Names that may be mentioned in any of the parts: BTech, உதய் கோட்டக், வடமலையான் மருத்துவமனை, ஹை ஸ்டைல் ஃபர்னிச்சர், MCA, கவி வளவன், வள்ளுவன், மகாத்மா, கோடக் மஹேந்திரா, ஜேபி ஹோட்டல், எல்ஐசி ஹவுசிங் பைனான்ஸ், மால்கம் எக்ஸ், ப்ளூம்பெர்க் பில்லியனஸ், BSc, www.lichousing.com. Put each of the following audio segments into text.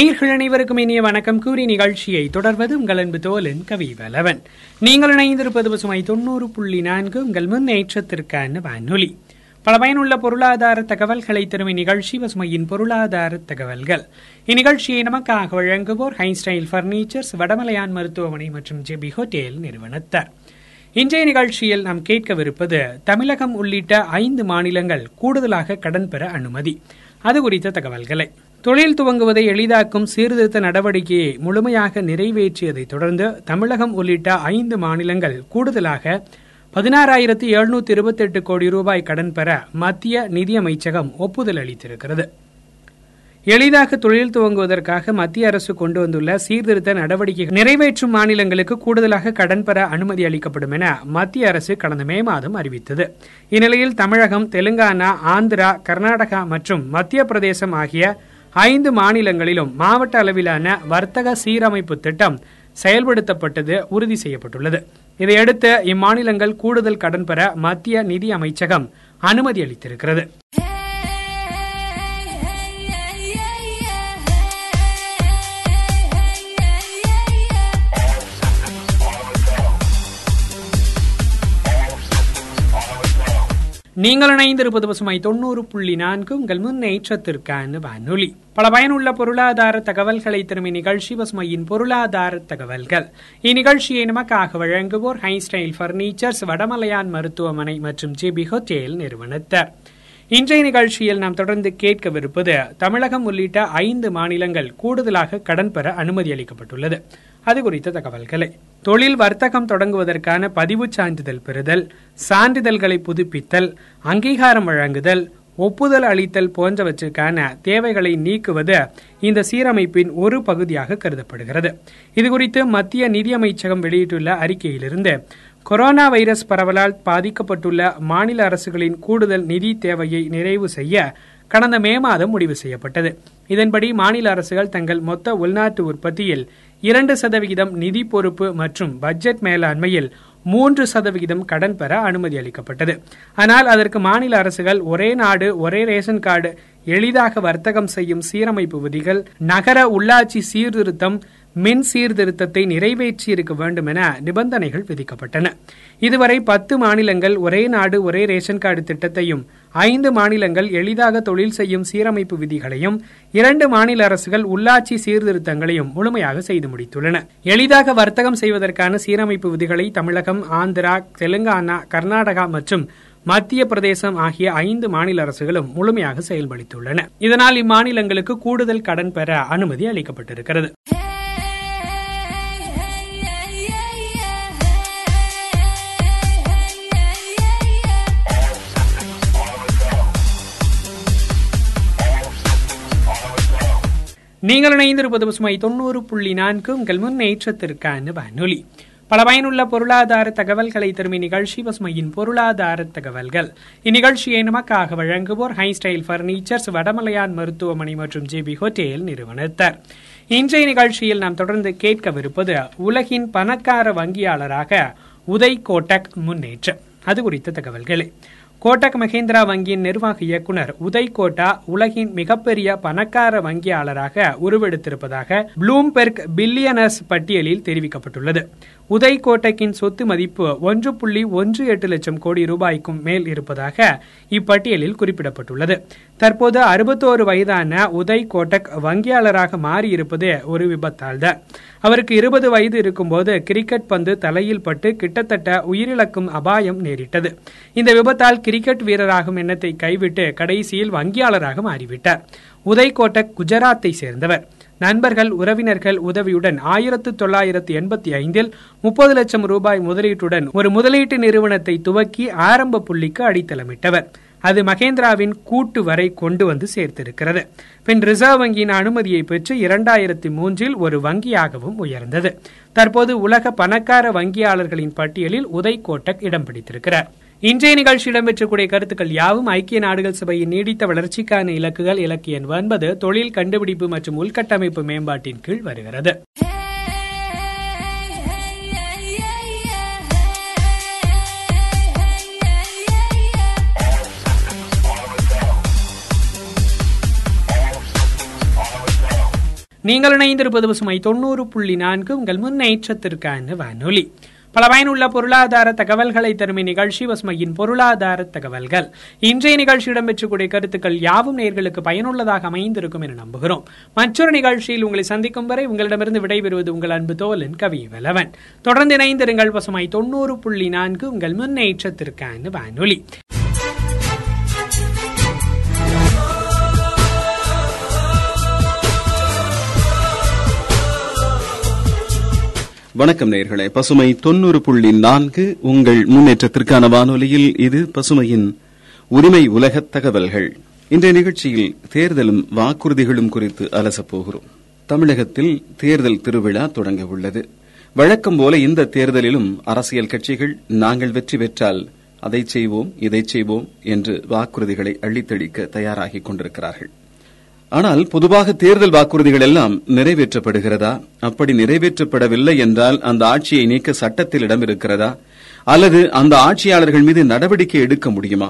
நேயர்கள் அனைவருக்கும் இனிய வணக்கம் கூறி நிகழ்ச்சியை தொடர்வது உங்கள் அன்பு தோழன் கவி வளவன். நீங்கள் இணைந்திருப்பது பசுமை 90.4 உங்கள் முன்னேற்றத்திற்கான வானொலி. பல பயனுள்ள பொருளாதார தகவல்களை தரும் இந்நிகழ்ச்சி பசுமையின் பொருளாதார தகவல்கள். இந்நிகழ்ச்சியை நமக்காக வழங்குவோர் ஹை ஸ்டைல் ஃபர்னிச்சர், வடமலையான் மருத்துவமனை மற்றும் ஜேபி ஹோட்டல் நிறுவனத்தார். இன்றைய நிகழ்ச்சியில் நாம் கேட்கவிருப்பது தமிழகம் உள்ளிட்ட 5 மாநிலங்கள் கூடுதலாக கடன் பெற அனுமதி, அது குறித்த தகவல்களை. தொழில் துவங்குவதை எளிதாக்கும் சீர்திருத்த நடவடிக்கையை முழுமையாக நிறைவேற்றியதை தொடர்ந்து தமிழகம் உள்ளிட்ட 5 மாநிலங்கள் கூடுதலாக 16,728 கோடி ரூபாய் கடன் பெற மத்திய நிதியமைச்சகம் ஒப்புதல் அளித்திருக்கிறது. எளிதாக தொழில் துவங்குவதற்காக மத்திய அரசு கொண்டு வந்துள்ள சீர்திருத்த நடவடிக்கைகள் நிறைவேற்றும் மாநிலங்களுக்கு கூடுதலாக கடன் பெற அனுமதி அளிக்கப்படும் என மத்திய அரசு கடந்த மே மாதம் அறிவித்தது. இந்நிலையில் தமிழகம், தெலுங்கானா, ஆந்திரா, கர்நாடகா மற்றும் மத்திய பிரதேசம் ஆகிய 5 மாநிலங்களிலும் மாவட்ட அளவிலான வர்த்தக சீரமைப்பு திட்டம் செயல்படுத்தப்பட்டது உறுதி செய்யப்பட்டுள்ளது. இதையடுத்து இம்மாநிலங்கள் கூடுதல் கடன் பெற மத்திய நிதி அமைச்சகம் அனுமதி அளித்திருக்கிறது. நீங்கள் இணைந்திருப்பது பசுமை 90.4 உங்கள் முன்னேற்றத்திற்கான வானொலி. பல பயனுள்ள பொருளாதார தகவல்களை தரும் இந்நிகழ்ச்சி பசுமையின் பொருளாதார தகவல்கள். இந்நிகழ்ச்சியை நமக்காக வழங்குவோர் ஹை ஸ்டைல் ஃபர்னிச்சர்ஸ், வடமலையான் மருத்துவமனை மற்றும் ஜேபி ஹோட்டல் நிறுவனத்தார். இன்றைய நிகழ்ச்சியில் நாம் தொடர்ந்து கேட்கவிருப்பது தமிழகம் உள்ளிட்ட 5 மாநிலங்கள் கூடுதலாக கடன் பெற அனுமதி அளிக்கப்பட்டுள்ளது, அது குறித்த தகவல்களை. தொழில் வர்த்தகம் தொடங்குவதற்கான பதிவு சான்றிதழ் பெறுதல், சான்றிதழ்களை புதுப்பித்தல், அங்கீகாரம் வழங்குதல், ஒப்புதல் அளித்தல் போன்றவற்றுக்கான தேவைகளை நீக்குவது இந்த சீரமைப்பின் ஒரு பகுதியாக கருதப்படுகிறது. இதுகுறித்து மத்திய நிதியமைச்சகம் வெளியிட்டுள்ள அறிக்கையிலிருந்து கொரோனா வைரஸ் பரவலால் பாதிக்கப்பட்டுள்ள மாநில அரசுகளின் கூடுதல் நிதி தேவையை நிறைவு செய்ய கடந்த மே மாதம் முடிவு செய்யப்பட்டது. இதன்படி மாநில அரசுகள் தங்கள் மொத்த உள்நாட்டு உற்பத்தியில் 2% நிதி பொறுப்பு மற்றும் பட்ஜெட் மேலாண்மையில் 3% கடன் பெற அனுமதி அளிக்கப்பட்டது. ஆனால் அதற்கு மாநில அரசுகள் ஒரே நாடு ஒரே ரேஷன் கார்டு, எளிதாக வர்த்தகம் செய்யும் சீரமைப்பு விதிகள், நகர உள்ளாட்சி சீர்திருத்தம், மின் சீர்திருத்தத்தை நிறைவேற்றியிருக்க வேண்டும் என நிபந்தனைகள் விதிக்கப்பட்டன. இதுவரை 10 மாநிலங்கள் ஒரே நாடு ஒரே ரேஷன் கார்டு திட்டத்தையும், 5 மாநிலங்கள் எளிதாக தொழில் செய்யும் சீரமைப்பு விதிகளையும், 2 மாநில அரசுகள் உள்ளாட்சி சீர்திருத்தங்களையும் முழுமையாக செய்து முடித்துள்ளன. எளிதாக வர்த்தகம் செய்வதற்கான சீரமைப்பு விதிகளை தமிழகம், ஆந்திரா, தெலுங்கானா, கர்நாடகா மற்றும் மத்திய பிரதேசம் ஆகிய 5 மாநில அரசுகளும் முழுமையாக செயல்படுத்தியுள்ளன. இதனால் இம்மாநிலங்களுக்கு கூடுதல் கடன் பெற அனுமதி அளிக்கப்பட்டிருக்கிறது. நீங்கள் இணைந்திருப்பது பசுமை 90.4 உங்கள் முன்னேற்றத்திற்கான வானொலி. பல பயனுள்ள பொருளாதார தகவல்களை தரும் இந்நிகழ்ச்சி பசுமையின் பொருளாதார தகவல்கள். இந்நிகழ்ச்சியை நமக்காக வழங்குவோர் ஹை ஸ்டைல் ஃபர்னிச்சர்ஸ், வடமலையான் மருத்துவமனை மற்றும் ஜேபி ஹோட்டல் நிறுவனத்தார். இன்றைய நிகழ்ச்சியில் நாம் தொடர்ந்து கேட்கவிருப்பது உலகின் பணக்கார வங்கியாளராக உதய் கோட்டக் முன்னேற்றம், அது குறித்த தகவல்களே. கோடக் மஹேந்திரா வங்கியின் நிர்வாக இயக்குநர் உதய் கோட்டா உலகின் மிகப்பெரிய பணக்கார வங்கியாளராக உருவெடுத்திருப்பதாக ப்ளூம்பெர்க் பில்லியனஸ் பட்டியலில் தெரிவிக்கப்பட்டுள்ளது. உதய் கோட்டக்கின் சொத்து மதிப்பு 1.18 லட்சம் கோடி ரூபாய்க்கும் மேல் இருப்பதாக இப்பட்டியலில் குறிப்பிடப்பட்டுள்ளது. தற்போது 61 வயதான உதய் கோட்டக் வங்கியாளராக மாறியிருப்பது ஒரு விபத்தால்தான். அவருக்கு 20 வயது இருக்கும்போது கிரிக்கெட் பந்து தலையில் பட்டு கிட்டத்தட்ட உயிரிழக்கும் அபாயம் நேரிட்டது. இந்த விபத்தால் கிரிக்கெட் வீரராகும் எண்ணத்தை கைவிட்டு கடைசியில் வங்கியாளராக மாறிவிட்டார். உதய் கோட்டக் குஜராத்தை சேர்ந்தவர். நண்பர்கள், உறவினர்கள் உதவியுடன் 1985இல் 30 லட்சம் ரூபாய் முதலீட்டுடன் ஒரு முதலீட்டு நிறுவனத்தை துவக்கி ஆரம்ப புள்ளிக்கு அடித்தளமிட்டவர். அது மகேந்திராவின் கூட்டு வரை கொண்டு வந்து சேர்த்திருக்கிறது. பின் ரிசர்வ் வங்கியின் அனுமதியை பெற்று 2003இல் ஒரு வங்கியாகவும் உயர்ந்தது. தற்போது உலக பணக்கார வங்கியாளர்களின் பட்டியலில் உதய் கோட்டக் இடம் பிடித்திருக்கிறார். இன்றைய நிகழ்ச்சி இடம்பெற்றக்கூடிய கருத்துக்கள் யாவும் ஐக்கிய நாடுகள் சபையின் நீடித்த வளர்ச்சிக்கான இலக்குகள் இலக்கியம் 9 தொழில் கண்டுபிடிப்பு மற்றும் உள்கட்டமைப்பு மேம்பாட்டின் கீழ் வருகிறது. நீங்கள் இணைந்திருப்பது பசுமை 90.4 உங்கள் முன்னேற்றத்திற்கான வானொலி. பல பயனுள்ள பொருளாதார தகவல்களை தரும் நிகழ்ச்சி பசுமையின் பொருளாதார தகவல்கள். இன்றைய நிகழ்ச்சி இடம்பெற்றக்கூடிய கருத்துக்கள் யாவும் நேர்களுக்கு பயனுள்ளதாக அமைந்திருக்கும் என நம்புகிறோம். மற்றொரு நிகழ்ச்சியில் உங்களை சந்திக்கும் வரை உங்களிடமிருந்து விடைபெறுவது உங்கள் அன்பு தோலன் கவி வளவன். தொடர்ந்து இணைந்திருங்கள். பசுமை 90.4 உங்கள் முன்னேற்றத்திற்கான வானொலி. வணக்கம் நேயர்களே. பசுமை 90.4 உங்கள் முன்னேற்றத்திற்கான வானொலியில் இது பசுமையின் உரிமை உலக தகவல்கள். இன்றைய நிகழ்ச்சியில் தேர்தலும் வாக்குறுதிகளும் குறித்து அலசப்போகிறோம். தமிழகத்தில் தேர்தல் திருவிழா தொடங்க உள்ளது. வழக்கம் போல இந்த தேர்தலிலும் அரசியல் கட்சிகள் நாங்கள் வெற்றி பெற்றால் அதை செய்வோம் இதை செய்வோம் என்று வாக்குறுதிகளை அள்ளித்தளிக்க தயாராகி கொண்டிருக்கிறார்கள். ஆனால் பொதுவாக தேர்தல் வாக்குறுதிகள் எல்லாம் நிறைவேற்றப்படுகிறதா? அப்படி நிறைவேற்றப்படவில்லை என்றால் அந்த ஆட்சியை நீக்க சட்டத்தில் இடம் இருக்கிறதா? அல்லது அந்த ஆட்சியாளர்கள் மீது நடவடிக்கை எடுக்க முடியுமா?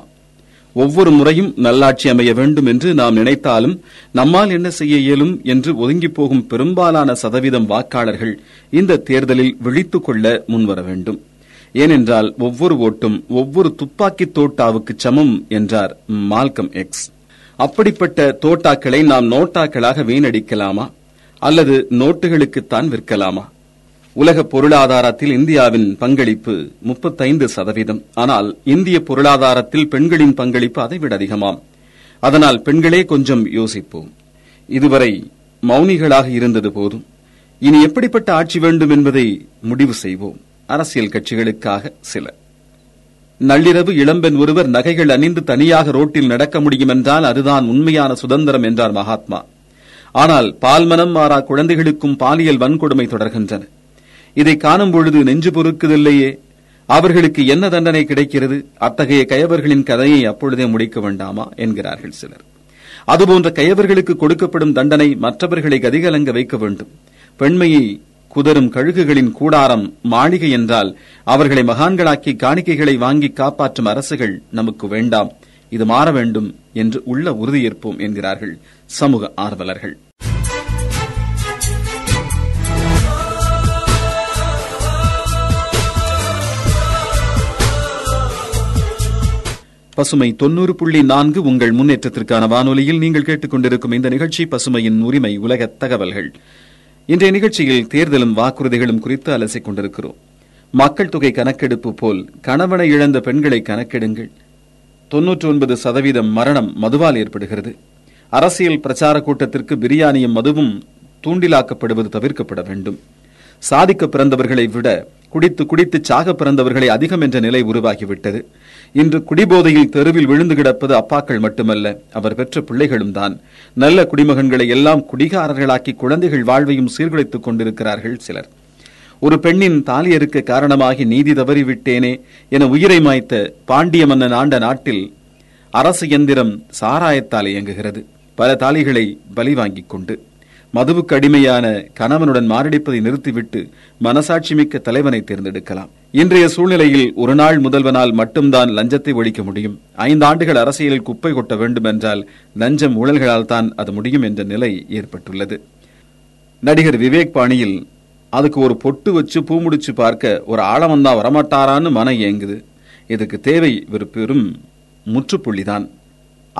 ஒவ்வொரு முறையும் நல்லாட்சி அமைய வேண்டும் என்று நாம் நினைத்தாலும் நம்மால் என்ன செய்ய இயலும் என்று ஒதுங்கி போகும் பெரும்பாலான சதவீதம் வாக்காளர்கள் இந்த தேர்தலில் விழித்துக் கொள்ள முன்வர வேண்டும். ஏனென்றால் ஒவ்வொரு ஓட்டும் ஒவ்வொரு துப்பாக்கி தோட்டாவுக்கு சமம் என்றார் மால்கம் எக்ஸ். அப்படிப்பட்ட தோட்டாக்களை நாம் நோட்டாக்களாக வீணடிக்கலாமா? அல்லது நோட்டுகளுக்குத்தான் விற்கலாமா? உலக பொருளாதாரத்தில் இந்தியாவின் பங்களிப்பு 35%. ஆனால் இந்திய பொருளாதாரத்தில் பெண்களின் பங்களிப்பு அதைவிட அதிகமாம். அதனால் பெண்களே கொஞ்சம் யோசிப்போம். இதுவரை மௌனிகளாக இருந்தது போதும். இனி எப்படிப்பட்ட ஆட்சி வேண்டும் என்பதை முடிவு செய்வோம். அரசியல் கட்சிகளுக்காக சில நள்ளிரவு இளம்பெண் ஒருவர் நகைகள் அணிந்து தனியாக ரோட்டில் நடக்க முடியும் என்றால் அதுதான் உண்மையான சுதந்திரம் என்றார் மகாத்மா. ஆனால் பால்மனம் மாறா குழந்தைகளுக்கும் பாலியல் வன்கொடுமை தொடர்கின்றன. இதை காணும் பொழுது நெஞ்சு பொறுக்குதில்லையே. அவர்களுக்கு என்ன தண்டனை கிடைக்கிறது? அத்தகைய கயவர்களின் கதையை அப்பொழுதே முடிக்க வேண்டாமா என்கிறார்கள் சிலர். அதுபோன்ற கயவர்களுக்கு கொடுக்கப்படும் தண்டனை மற்றவர்களை கதிகலங்க வைக்க வேண்டும். பெண்மையை குதரும் கழுகுகளின் கூடாரம் மாளிகை என்றால் அவர்களை மகான்களாக்கி காணிக்கைகளை வாங்கி காப்பாற்றும் அரசுகள் நமக்கு வேண்டாம். இது மாற வேண்டும் என்று உள்ள உறுதியேற்போம் என்கிறார்கள் சமூக ஆர்வலர்கள். பசுமை 90.4 உங்கள் முன்னேற்றத்திற்கான வானொலியில் நீங்கள் கேட்டுக்கொண்டிருக்கும் இந்த நிகழ்ச்சி பசுமையின் உரிமை உலக தகவல்கள். இன்றைய நிகழ்ச்சியில் தேர்தலும் வாக்குறுதிகளும் குறித்து அலசிக் கொண்டிருக்கிறோம். மக்கள் தொகை கணக்கெடுப்பு போல் கணவனை இழந்த பெண்களை கணக்கெடுங்கள். 99% மரணம் மதுவால் ஏற்படுகிறது. அரசியல் பிரச்சார கூட்டத்திற்கு பிரியாணியும் மதுவும் தூண்டிலாக்கப்படுவது தவிர்க்கப்பட வேண்டும். சாதிக்க பிறந்தவர்களை விட குடித்து குடித்து சாக பிறந்தவர்களை அதிகம் என்ற நிலை உருவாகிவிட்டது. இன்று குடிபோதையில் தெருவில் விழுந்து கிடப்பது அப்பாக்கள் மட்டுமல்ல, அவர் பெற்ற பிள்ளைகளும் தான். நல்ல குடிமகன்களை எல்லாம் குடிகாரர்களாக்கி குழந்தைகள் வாழ்வையும் சீர்குலைத்துக் கொண்டிருக்கிறார்கள் சிலர். ஒரு பெண்ணின் தாலியறுக்க காரணமாகி நீதி தவறிவிட்டேனே என உயிரை மாய்த்த பாண்டிய மன்னன் ஆண்ட நாட்டில் அரசு எந்திரம் சாராயத்தால் இயங்குகிறது. பல தாலிகளை பலி வாங்கிக் கொண்டு மதுவுக்கு அடிமையான கணவனுடன் மாரடிப்பதை நிறுத்திவிட்டு மனசாட்சி மிக்க தலைவனை தேர்ந்தெடுக்கலாம். இன்றைய சூழ்நிலையில் ஒரு நாள் முதல்வனால் மட்டும்தான் லஞ்சத்தை ஒழிக்க முடியும். 5 ஆண்டுகள் அரசியலில் குப்பை கொட்ட வேண்டும் என்றால் லஞ்சம் ஊழல்களால் தான் அது முடியும் என்ற நிலை ஏற்பட்டுள்ளது. நடிகர் விவேக் பாணியில் அதுக்கு ஒரு பொட்டு வச்சு பூமுடிச்சு பார்க்க ஒரு ஆழவந்தா வரமாட்டாரான்னு மன ஏங்குது. இதுக்கு தேவை ஒரு பெரும் முற்றுப்புள்ளிதான்.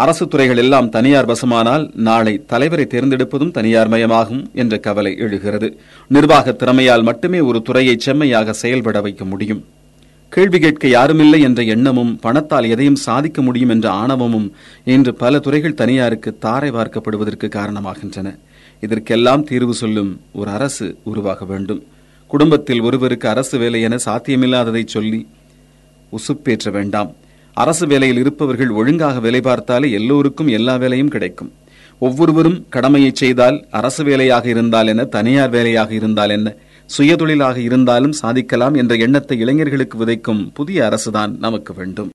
அரசு துறைகள் எல்லாம் தனியார் வசமானால் நாளை தலைவரை தேர்ந்தெடுப்பதும் தனியார் மயமாகும் என்ற கவலை எழுகிறது. நிர்வாக திறமையால் மட்டுமே ஒரு துறையை செம்மையாக செயல்பட வைக்க முடியும். கேள்வி கேட்க யாருமில்லை என்ற எண்ணமும் பணத்தால் எதையும் சாதிக்க முடியும் என்ற ஆணவமும் இன்று பல துறைகள் தனியாருக்கு தாரை வார்க்கப்படுவதற்கு காரணமாகின்றன. இதற்கெல்லாம் தீர்வு சொல்லும் ஒரு அரசு உருவாக வேண்டும். குடும்பத்தில் ஒருவருக்கு அரசு வேலை என சாத்தியமில்லாததை சொல்லி உசுப்பேற்ற வேண்டாம். அரசு வேலையில் இருப்பவர்கள் ஒழுங்காக வேலை பார்த்தாலே எல்லோருக்கும் எல்லா வேலையும் கிடைக்கும். ஒவ்வொருவரும் கடமையை செய்தால் அரசு வேலையாக இருந்தால் என்ன, தனியார் வேலையாக இருந்தால் என்ன, சுயதொழிலாக இருந்தாலும் சாதிக்கலாம் என்ற எண்ணத்தை இளைஞர்களுக்கு விதைக்கும் புதிய அரசுதான் நமக்கு வேண்டும்.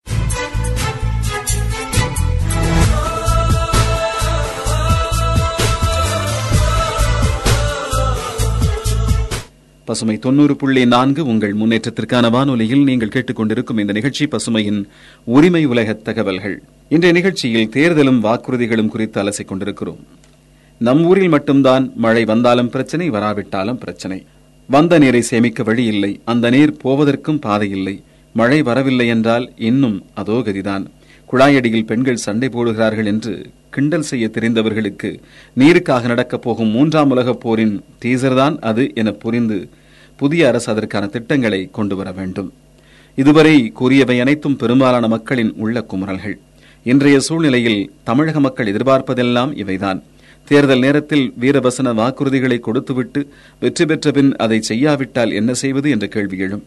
பசுமை 90.4 உங்கள் முன்னேற்றத்திற்கான வானொலியில் நீங்கள் கேட்டுக்கொண்டிருக்கும் இந்த நிகழ்ச்சி பசுமையின் உரிமை உலக தகவல்கள். இன்றைய நிகழ்ச்சியில் தேர்தலும் வாக்குறுதிகளும் குறித்து அலசிக் கொண்டிருக்கிறோம். நம் ஊரில் மட்டும்தான் மழை வந்தாலும் பிரச்சனை, வராவிட்டாலும் பிரச்சனை. வந்த நீரை சேமிக்க வழி இல்லை, அந்த நீர் போவதற்கும் பாதை இல்லை. மழை வரவில்லை என்றால் இன்னும் அதோ கதிதான். குழாயடியில் பெண்கள் சண்டை போடுகிறார்கள் என்று கிண்டல் செய்ய தெரிந்தவர்களுக்கு நீருக்காக நடக்கப் போகும் 3ஆம் உலகப் போரின் டீசர்தான் அது என புரிந்து புதிய அரசு அதற்கான திட்டங்களை கொண்டு வர வேண்டும். இதுவரை கூறியவை அனைத்தும் பெரும்பாலான மக்களின் உள்ள குமுறல்கள். இன்றைய சூழ்நிலையில் தமிழக மக்கள் எதிர்பார்ப்பதெல்லாம் இவைதான். தேர்தல் நேரத்தில் வீரவசன வாக்குறுதிகளை கொடுத்துவிட்டு வெற்றி பெற்ற பின் அதை செய்யாவிட்டால் என்ன செய்வது என்ற கேள்வி எழும்.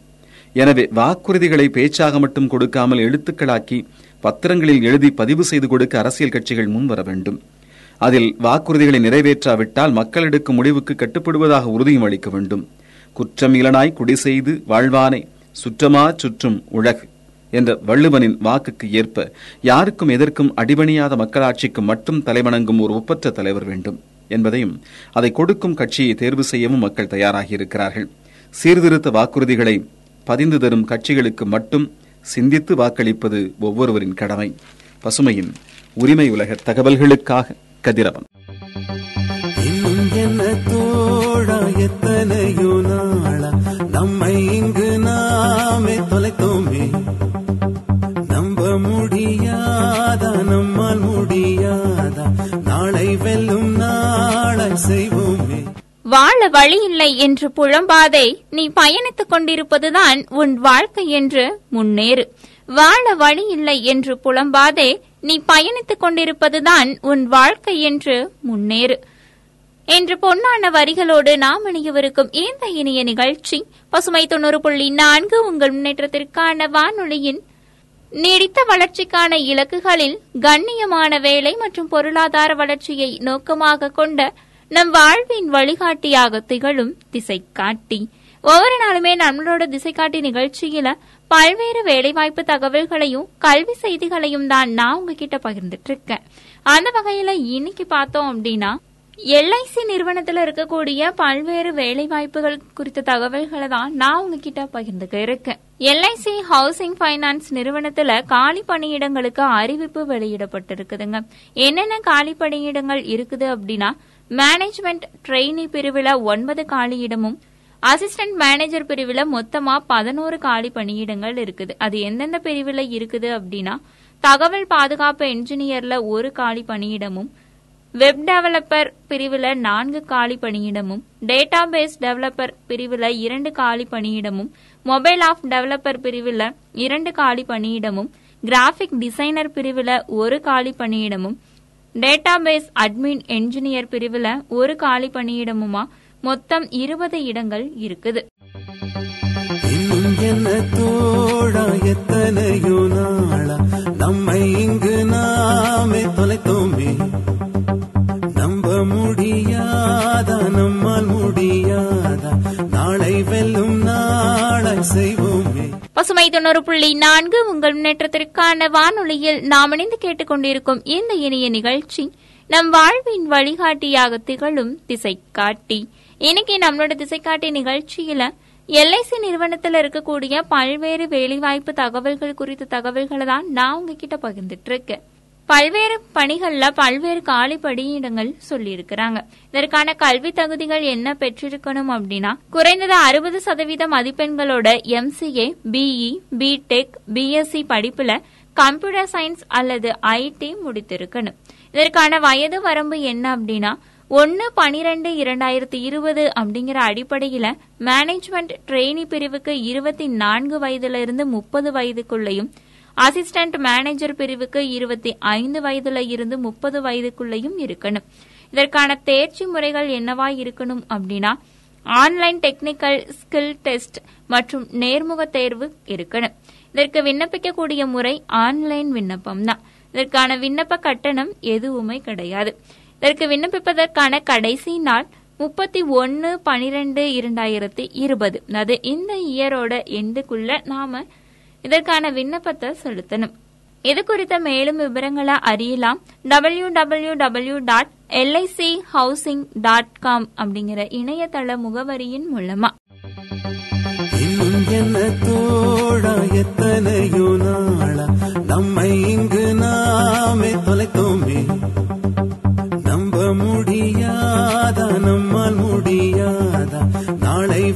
எனவே வாக்குறுதிகளை பேச்சாக மட்டும் கொடுக்காமல் எழுத்துக்களாக்கி பத்திரங்களில் எழுதி பதிவு செய்து கொடுக்க அரசியல் கட்சிகள் முன்வர வேண்டும். அதில் வாக்குறுதிகளை நிறைவேற்றாவிட்டால் மக்கள் எடுக்கும் முடிவுக்கு கட்டுப்படுவதாக உறுதியும் அளிக்க வேண்டும். குற்றம் இலனாய் குடி செய்து வாழ்வானை சுற்றமா சுற்றும் உலகு என்ற வள்ளுவனின் வாக்குக்கு ஏற்ப யாருக்கும் எதற்கும் அடிபணியாத மக்களாட்சிக்கு மட்டும் தலைவணங்கும் ஒரு ஒப்பற்ற தலைவர் வேண்டும் என்பதையும், அதை கொடுக்கும் கட்சியை தேர்வு செய்யவும் மக்கள் தயாராகி இருக்கிறார்கள். சீர்திருத்த வாக்குறுதிகளை பதிந்து தரும் கட்சிகளுக்கு மட்டும் சிந்தித்து வாக்களிப்பது ஒவ்வொருவரின் கடமை. பசுமையின் உரிமை உலக தகவல்களுக்காக கதிரவன். நம்மை இங்கு நாமே தொலைத்தோமே, நம்ப முடியாதா நம்மால் முடியாதா, நாளை வெல்லும் நாளை செய்வோமே. வாழ வழி இல்லை என்று புலம்பாதே, நீ பயணித்துக் கொண்டிருப்பதுதான் உன் வாழ்க்கை என்று முன்னேறு. வாழ வழி இல்லை என்று புலம்பாதே, நீ பயணித்துக் கொண்டிருப்பதுதான் உன் வாழ்க்கை என்று முன்னேறு என்று பொன்னான வரிகளோடு நாம் இணையவிருக்கும் இந்த இனிய நிகழ்ச்சி பசுமை 90.4 உங்கள் முன்னேற்றத்திற்கான வானொலியின் நீடித்த வளர்ச்சிக்கான இலக்குகளில் கண்ணியமான வேலை மற்றும் பொருளாதார வளர்ச்சியை நோக்கமாக கொண்ட நம் வாழ்வின் வழிகாட்டியாக திகழும் திசைகாட்டி. ஒவ்வொரு நாளுமே நம்மளோட திசைகாட்டி நிகழ்ச்சியில பல்வேறு வேலைவாய்ப்பு தகவல்களையும் கல்வி செய்திகளையும் தான் நான் உங்ககிட்ட பகிர்ந்துட்டு இருக்கேன். அந்த வகையில இன்னைக்கு பார்த்தோம் அப்படின்னா எல்ஐசி நிறுவனத்தில் இருக்கக்கூடிய பல்வேறு வேலைவாய்ப்புகள் குறித்த தகவல்களை தான் நான் உங்ககிட்ட பகிர்ந்துக்க இருக்கேன். எல்ஐசி ஹவுசிங் பைனான்ஸ் நிறுவனத்தில் காலி பணியிடங்களுக்கு அறிவிப்பு வெளியிடப்பட்டிருக்குதுங்க. என்னென்ன காலி பணியிடங்கள் இருக்குது அப்படின்னா, மேனேஜ்மெண்ட் ட்ரெயினி பிரிவில் 9 காலியிடமும் அசிஸ்டன்ட் மேனேஜர் பிரிவில் மொத்தமா 11 காலி பணியிடங்கள் இருக்குது. அது எந்தெந்த பிரிவில் இருக்குது அப்படின்னா, தகவல் பாதுகாப்பு என்ஜினியரில் 1 காலி பணியிடமும், வெப் டெவலப்பர் பிரிவில் 4 காலி பணியிடமும், டேட்டாபேஸ் டெவலப்பர் பிரிவில் 2 காலி பணியிடமும், மொபைல் ஆப் டெவலப்பர் பிரிவில் 2 காலி பணியிடமும், கிராஃபிக் டிசைனர் பிரிவில் 1 காலி பணியிடமும், டேட்டாபேஸ் அட்மின் என்ஜினியர் பிரிவில் 1 காலி பணியிடமுமா மொத்தம் 20 இடங்கள் இருக்குது. முடியாதா நம்மால் முடியாதா, நாளை வெல்லும் நாளை செய்வோமே. பசுமை 90.4 உங்கள் முன்னேற்றத்திற்கான வானொலியில் நாம் இணைந்து கேட்டுக்கொண்டிருக்கும் இந்த இனிய நிகழ்ச்சி நம் வாழ்வின் வழிகாட்டியாக திகழும் திசைகாட்டி. இன்னைக்கு நம்மளோட திசைகாட்டி நிகழ்ச்சியில எல்ஐசி நிறுவனத்தில் இருக்கக்கூடிய பல்வேறு வேலைவாய்ப்பு தகவல்கள் குறித்த தகவல்களை தான் நான் உங்ககிட்ட பகிர்ந்துட்டு இருக்கேன். பல்வேறு பணிகள்ல பல்வேறு காலி பணியிடங்கள் சொல்லியிருக்கிறாங்க. இதற்கான கல்வி தகுதிகள் என்ன பெற்றிருக்கணும் அப்படின்னா, குறைந்தது 60% மதிப்பெண்களோட MCA, BE, BTech, BSc படிப்புல கம்ப்யூட்டர் சயின்ஸ் அல்லது IT முடித்திருக்கணும். இதற்கான வயது வரம்பு என்ன அப்படின்னா, 1/12/2020 அப்படிங்கிற அடிப்படையில மேனேஜ்மெண்ட் ட்ரெயினி பிரிவுக்கு 24 வயதிலிருந்து 30 வயதுக்குள்ளேயும், அசிஸ்டன்ட் மேனேஜர் பிரிவுக்கு 25 வயதுல இருந்து 30 வயதுக்குள்ளேயும் இருக்கணும். இதற்கான தேர்ச்சி முறைகள் என்னவா இருக்கணும் அப்படின்னா, ஆன்லைன் டெக்னிக்கல் ஸ்கில் டெஸ்ட் மற்றும் நேர்முக தேர்வு இருக்கணும். இதற்கு விண்ணப்பிக்கக்கூடிய முறை ஆன்லைன் விண்ணப்பம் தான். இதற்கான விண்ணப்ப கட்டணம் எதுவுமே கிடையாது. இதற்கு விண்ணப்பிப்பதற்கான கடைசி நாள் 31/12/2020. அது இந்த இயரோட எண்டுக்குள்ள நாம இதற்கான விண்ணப்பத்தை செலுத்தணும். இது குறித்த மேலும் விவரங்களை அறியலாம் www.lichousing.com அப்படிங்கிற இணையதள முகவரியின் மூலமா. நம்மை இங்கு நாமே தொலைத்தோமே, நம்ப முடிய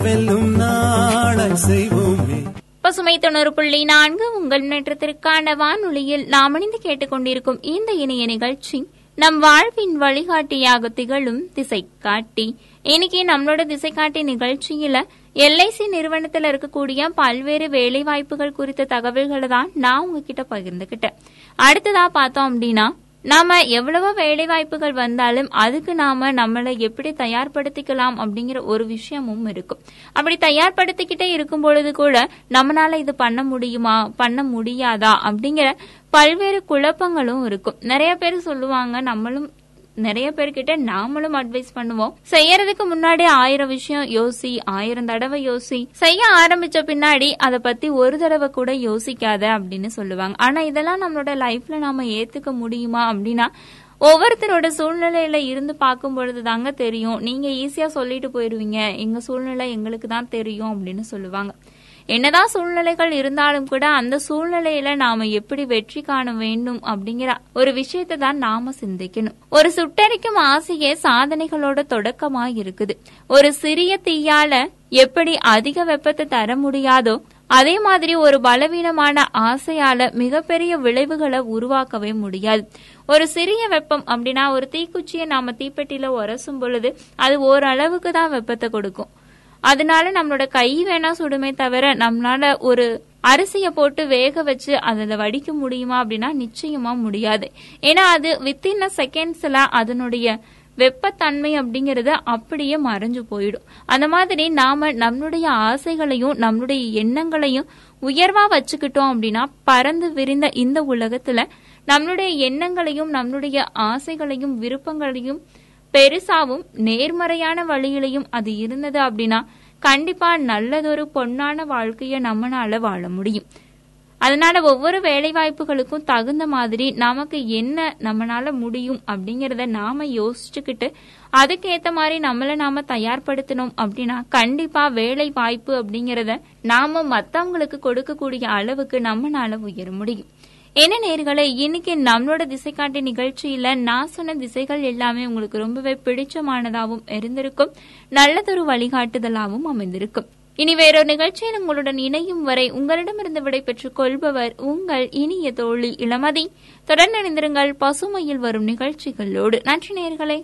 வெல்லும் நாளை செய்வோமே. பசுமை 90.4 உங்கள் முன்னேற்றத்திற்கான வானொலியில் நாம் இணைந்து கேட்டுக்கொண்டிருக்கும் இந்த இணைய நிகழ்ச்சி நம் வாழ்வின் வழிகாட்டியாக திகழும் திசை காட்டி. இன்னைக்கு நம்மளோட திசை காட்டி நிகழ்ச்சியில எல்ஐசி நிறுவனத்துல இருக்கக்கூடிய பல்வேறு வேலை வாய்ப்புகள் குறித்த தகவல்களை தான் நான் உங்ககிட்ட பகிர்ந்துகிட்டேன். அடுத்ததா பார்த்தோம் அப்படின்னா, நாம எவ்வளவோ வேலை வாய்ப்புகள் வந்தாலும் அதுக்கு நம்மளை எப்படி தயார்படுத்திக்கலாம் அப்படிங்கிற ஒரு விஷயமும் இருக்கும். அப்படி தயார்படுத்திக்கிட்டே இருக்கும் பொழுது கூட நம்மளால இது பண்ண முடியுமா பண்ண முடியாதா அப்படிங்கிற பல்வேறு குழப்பங்களும் இருக்கும். நிறைய பேர் சொல்லுவாங்க, நம்மளும் நிறைய பேர்கிட்ட நாமளும் அட்வைஸ் பண்ணுவோம். செய்யறதுக்கு முன்னாடி 1000 விஷயம் யோசி, 1000 தடவை யோசி, செய்ய ஆரம்பிச்ச பின்னாடி அதை பத்தி ஒரு தடவை கூட யோசிக்காத அப்படின்னு சொல்லுவாங்க. ஆனா இதெல்லாம் நம்மளோட லைஃப்ல நாம ஏத்துக்க முடியுமா அப்படின்னா, ஒவ்வொருத்தரோட சூழ்நிலையில இருந்து பார்க்கும் பொழுது தாங்க தெரியும். நீங்க ஈஸியா சொல்லிட்டு போயிருவீங்க, எங்க சூழ்நிலை எங்களுக்கு தான் தெரியும் அப்படின்னு சொல்லுவாங்க. என்னதான் சூழ்நிலைகள் இருந்தாலும் கூட அந்த சூழ்நிலையில நாம எப்படி வெற்றி காண வேண்டும் அப்படிங்கிற ஒரு விஷயத்தை தான் நாம சிந்திக்கணும். ஒரு சுட்டரிக்கும் ஆசையே சாதனைகளோட தொடக்கமாக இருக்குது. ஒரு சிறிய தீயால எப்படி அதிக வெப்பத்தை தர முடியாதோ, அதே மாதிரி ஒரு பலவீனமான ஆசையால மிகப்பெரிய விளைவுகளை உருவாக்கவே முடியாது. ஒரு சிறிய வெப்பம் அப்படின்னா, ஒரு தீக்குச்சியை நாம தீப்பெட்டியில உரசும் பொழுது அது ஓரளவுக்கு தான் வெப்பத்தை கொடுக்கும். அதனால நம்மளோட கை வேணா சுடுமே தவிர, நம்மளால ஒரு அரிசிய போட்டு வேக வச்சு அதில் வடிக்க முடியுமா அப்படின்னா நிச்சயமா முடியாது. ஏன்னா அது வித்தின் செகண்ட்ஸ்ல அதனுடைய வெப்பத்தன்மை அப்படிங்கறத அப்படியே மறைஞ்சு போயிடும். அந்த மாதிரி நாம நம்மளுடைய ஆசைகளையும் நம்மளுடைய எண்ணங்களையும் உயர்வா வச்சுக்கிட்டோம் அப்படின்னா, பறந்து விரிந்த இந்த உலகத்துல நம்மளுடைய எண்ணங்களையும் நம்மளுடைய ஆசைகளையும் விருப்பங்களையும் பெருசாவும் நேர்மறையான வழியிலையும் அது இருந்தது அப்படின்னா கண்டிப்பா நல்லதொரு பொன்னான வாழ்க்கைய நம்மளால வாழ முடியும். அதனால ஒவ்வொரு வேலை வாய்ப்புகளுக்கும் தகுந்த மாதிரி நமக்கு என்ன நம்மளால முடியும் அப்படிங்கறத நாம யோசிச்சுக்கிட்டு அதுக்கேத்த மாதிரி நம்மள நாம தயார்படுத்தணும் அப்படின்னா கண்டிப்பா வேலை வாய்ப்பு அப்படிங்கறத நாம மத்தவங்களுக்கு கொடுக்கக்கூடிய அளவுக்கு நம்மளால உயர முடியும். என்ன நேயர்களே, இன்னைக்கு நம்மளோட திசை காட்டி நிகழ்ச்சியில நான் சொன்ன திசைகள் எல்லாமே உங்களுக்கு ரொம்பவே பிடிச்சமானதாகவும் இருந்திருக்கும், நல்லதொரு வழிகாட்டுதலாகவும் அமைந்திருக்கும். இனி வேறொரு நிகழ்ச்சியில் உங்களுடன் இணையும் வரை உங்களிடமிருந்து விடை பெற்றுக் கொள்பவர் உங்கள் இனிய தோழி இளமதி. தொடர்ந்து இணைந்திருங்கள் பசுமையில் வரும் நிகழ்ச்சிகளோடு. நன்றி நேயர்களே.